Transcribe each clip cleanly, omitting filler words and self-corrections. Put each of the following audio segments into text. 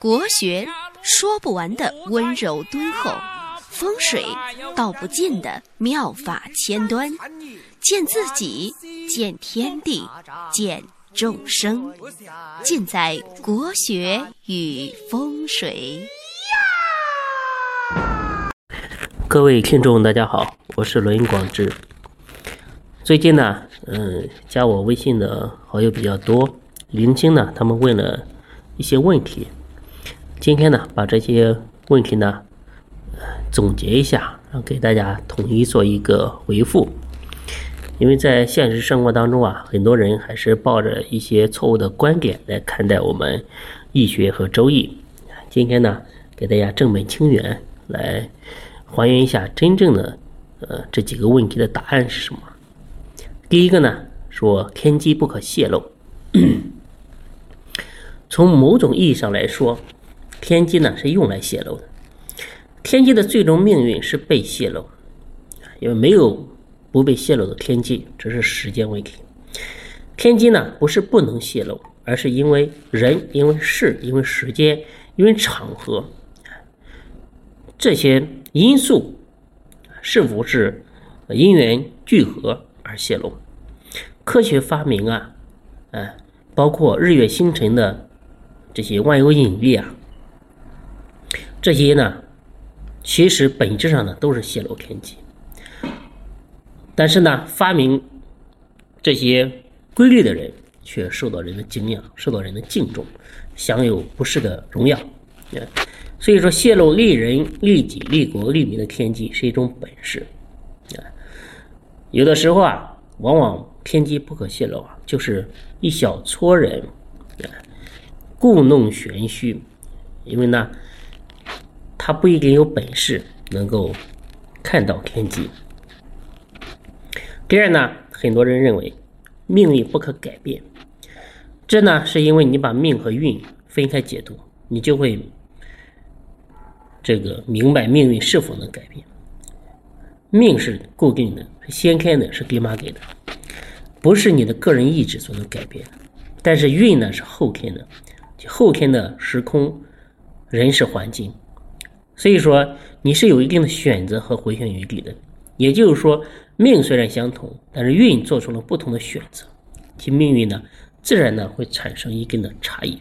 国学说不完的温柔敦厚，风水道不尽的妙法千端，见自己，见天地，见众生，尽在国学与风水。各位听众大家好，我是罗云广志。最近呢加我微信的好友比较多，聆听呢他们问了一些问题，今天呢把这些问题呢总结一下，然后给大家统一做一个回复。因为在现实生活当中啊，很多人还是抱着一些错误的观点来看待我们易学和周易。今天呢给大家正本清源，来还原一下真正的这几个问题的答案是什么。第一个呢，说天机不可泄露。从某种意义上来说，天机呢是用来泄露的，天机的最终命运是被泄露，因为没有不被泄露的天机，只是时间问题。天机呢不是不能泄露，而是因为人、因为事、因为时间、因为场合，这些因素是不是因缘聚合而泄露。科学发明啊，包括日月星辰的这些万有引力啊，这些呢其实本质上呢都是泄露天机。但是呢发明这些规律的人却受到人的敬仰，受到人的敬重，享有不世的荣耀。所以说泄露利人利己利国利民的天机是一种本事。有的时候啊，往往天机不可泄露啊，就是一小撮人故弄玄虚，因为呢他不一定有本事能够看到天机。第二呢，很多人认为命运不可改变，这呢是因为你把命和运分开解读，你就会这个明白命运是否能改变。命是固定的，是先天的，是爹妈给的，不是你的个人意志所能改变的。但是运呢是后天的，后天的时空、人事环境，所以说你是有一定的选择和回旋余地的。也就是说，命虽然相同，但是运做出了不同的选择，其命运呢自然呢会产生一定的差异。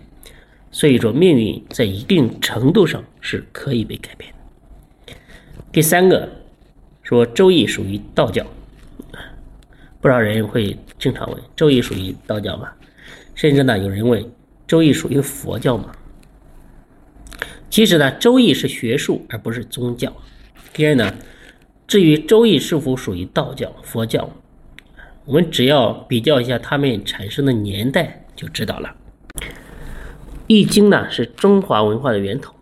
所以说命运在一定程度上是可以被改变的。第三个，说周易属于道教。不少人会经常问周易属于道教吗？甚至呢有人问周易属于佛教吗？其实呢，周易是学术而不是宗教。第二呢，至于周易是否属于道教、佛教，我们只要比较一下他们产生的年代就知道了。易经呢是中华文化的源头，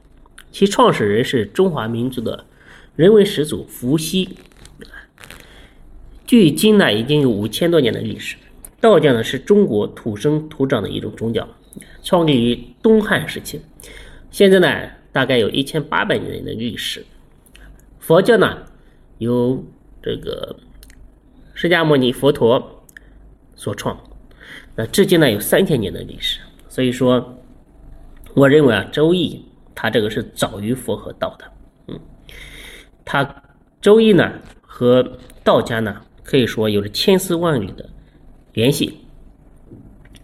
其创始人是中华民族的人文始祖伏羲，距今呢已经有5000多年的历史。道教呢是中国土生土长的一种宗教，创立于东汉时期，现在呢大概有1800年的历史。佛教呢由这个释迦牟尼佛陀所创，那至今呢有3000年的历史。所以说我认为啊，周易它这个是早于佛和道的。它周易呢和道家呢可以说有着千丝万缕的联系，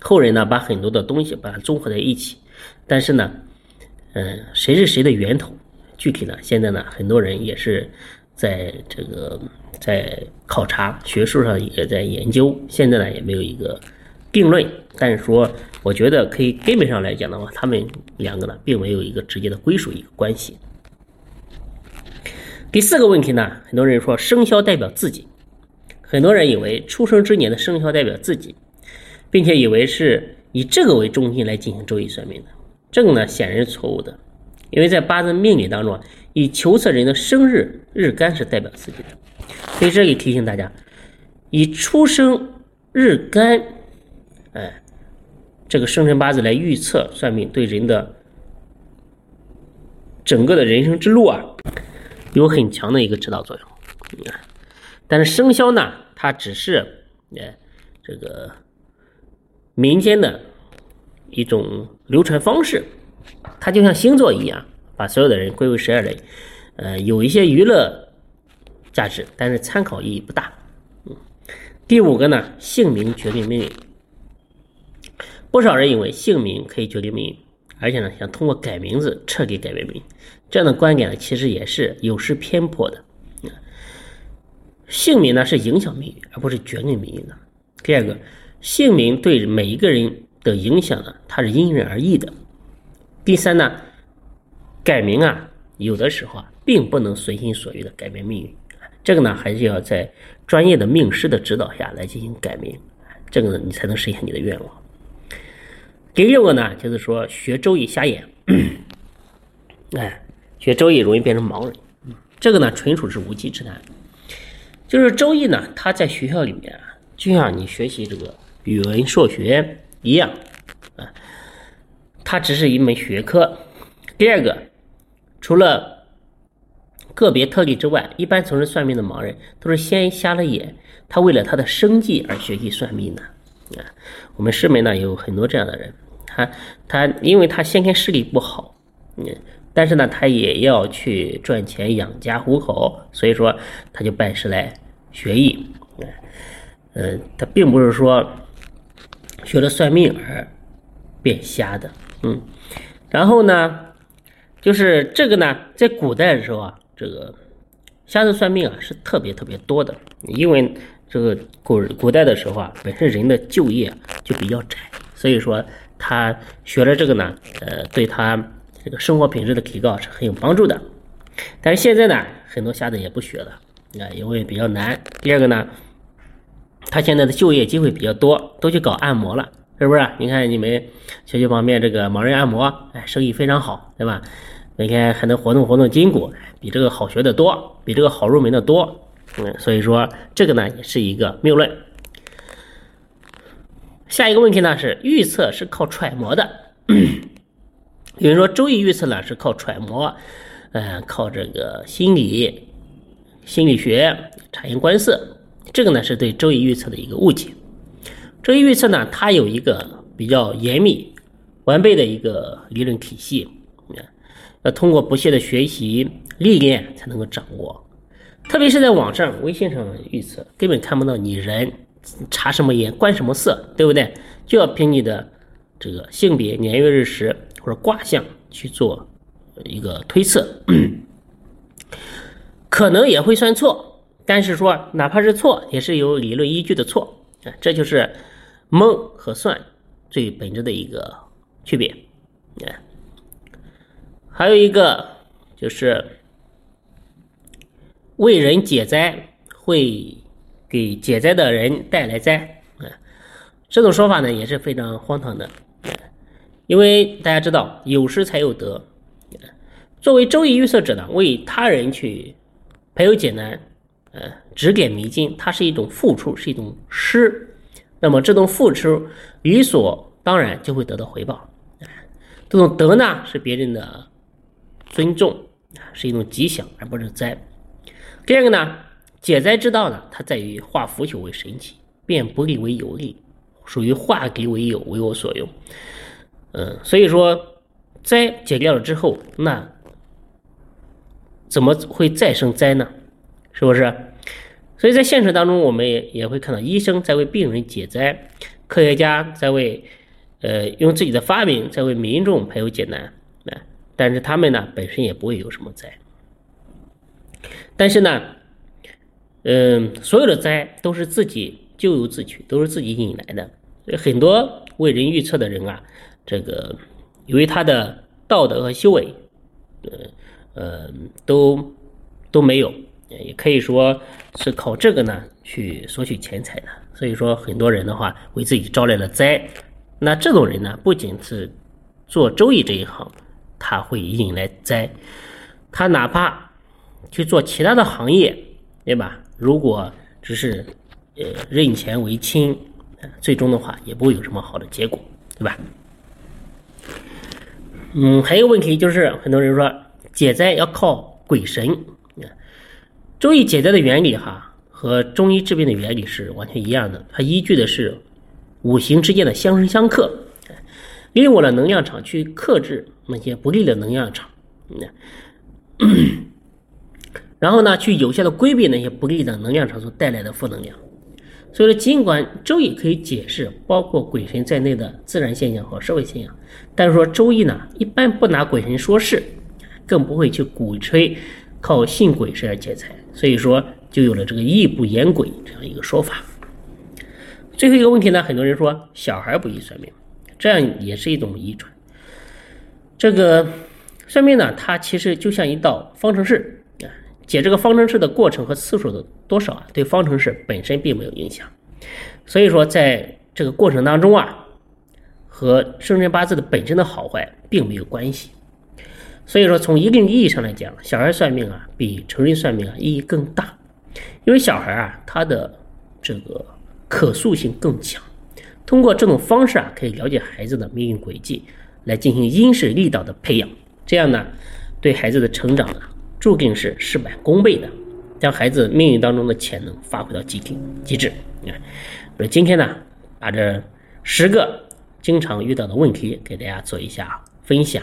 后人呢把很多的东西把它综合在一起，但是呢谁是谁的源头具体呢，现在呢很多人也是在考察，学术上也在研究，现在呢也没有一个定论。但是说我觉得可以根本上来讲的话，他们两个呢并没有一个直接的归属一个关系。第四个问题呢，很多人说生肖代表自己，很多人以为出生之年的生肖代表自己，并且以为是以这个为中心来进行周易算命的，这个呢显然是错误的。因为在八字命理当中，以求测人的生日日干是代表自己的，所以这里提醒大家，以出生日干这个生辰八字来预测算命，对人的整个的人生之路啊有很强的一个指导作用。但是生肖呢它只是这个民间的一种流传方式，它就像星座一样，把所有的人归为12类。有一些娱乐价值，但是参考意义不大。第5个呢，姓名决定命运。不少人以为姓名可以决定命运，而且呢，想通过改名字彻底改变命运。这样的观点呢，其实也是有失偏颇的。姓名呢是影响命运，而不是决定命运的。第2个，姓名对每一个人的影响呢，它是因人而异的。第3呢，改名啊，有的时候啊，并不能随心所欲的改变命运。这个呢，还是要在专业的命师的指导下来进行改名。这个呢，你才能实现你的愿望。第6个呢，就是说学周易瞎眼，学周易容易变成盲人。这个呢，纯属是无稽之谈。就是周易呢，它在学校里面啊，就像你学习这个语文、数学一样啊，它只是一门学科。第2个，除了个别特例之外，一般从事算命的盲人都是先瞎了眼，他为了他的生计而学习算命的啊。我们师门呢有很多这样的人，他因为他先天视力不好，但是呢，他也要去赚钱养家糊口，所以说他就拜师来学艺。他并不是说学了算命而变瞎的。然后呢，就是这个呢，在古代的时候啊，这个瞎子算命啊是特别特别多的，因为这个古代的时候啊，本身人的就业就比较窄，所以说他学了这个呢，对他这个生活品质的提高是很有帮助的。但是现在呢，很多瞎子也不学了啊，因为比较难。第2个呢，他现在的就业机会比较多，都去搞按摩了，是不是？你看你们小区旁边这个盲人按摩，生意非常好，对吧？每天还能活动活动筋骨，比这个好学的多，比这个好入门的多。所以说这个呢也是一个谬论。下一个问题呢是预测是靠揣摩的。有人说周易预测呢是靠揣摩，靠这个心理学察言观色，这个呢是对周易预测的一个误解。周易预测呢，它有一个比较严密完备的一个理论体系，要通过不懈的学习历练才能够掌握。特别是在网上微信上预测，根本看不到你人查什么言观什么色，对不对？就要凭你的这个性别、年月日时或者卦象去做一个推测，可能也会算错，但是说哪怕是错，也是有理论依据的错，这就是蒙和算最本质的一个区别。还有一个就是为人解灾会给解灾的人带来灾，这种说法呢也是非常荒唐的。因为大家知道有失才有德，作为周易预测者呢，为他人去排忧解难，指点迷津，它是一种付出，是一种施。那么这种付出理所当然就会得到回报，这种德呢是别人的尊重，是一种吉祥而不是灾。第2个呢，解灾之道呢，它在于化腐朽为神奇，变不利为有利，属于化敌为友，为我所用。所以说灾解掉了之后，那怎么会再生灾呢？是不是？所以在现实当中，我们也会看到医生在为病人解灾，科学家在为用自己的发明在为民众排忧解难，但是他们呢本身也不会有什么灾。但是呢，所有的灾都是自己咎由自取，都是自己引来的。很多为人预测的人啊，这个由于他的道德和修为，都没有，也可以说是靠这个呢去索取钱财的。所以说，很多人的话为自己招来了灾。那这种人呢，不仅是做周易这一行，他会引来灾；他哪怕去做其他的行业，对吧？如果只是认钱为亲，最终的话也不会有什么好的结果，对吧？还有一个问题就是，很多人说解灾要靠鬼神。周易解灾的原理哈和中医治病的原理是完全一样的，它依据的是五行之间的相生相克。利用我的能量场去克制那些不利的能量场，然后呢，去有效的规避那些不利的能量场所带来的负能量。所以说，尽管周易可以解释包括鬼神在内的自然现象和社会现象，但是说周易呢，一般不拿鬼神说事，更不会去鼓吹靠信鬼神而劫财，所以说就有了这个义不言鬼这样一个说法。最后一个问题呢，很多人说小孩不宜算命，这样也是一种遗传。这个算命呢，它其实就像一道方程式，解这个方程式的过程和次数的多少啊，对方程式本身并没有影响。所以说在这个过程当中啊，和生辰八字的本身的好坏并没有关系。所以说从一定意义上来讲，小孩算命啊比成人算命啊意义更大，因为小孩啊他的这个可塑性更强，通过这种方式啊可以了解孩子的命运轨迹，来进行因势利导的培养，这样呢对孩子的成长啊注定是事半功倍的，将孩子命运当中的潜能发挥到极致。所以今天呢，把这10个经常遇到的问题给大家做一下分享，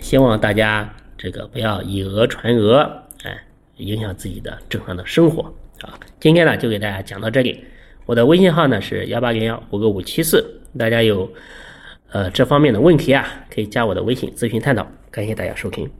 希望大家这个不要以讹传讹，影响自己的正常的生活啊。今天呢就给大家讲到这里，我的微信号呢是180155574，大家有这方面的问题啊，可以加我的微信咨询探讨。感谢大家收听。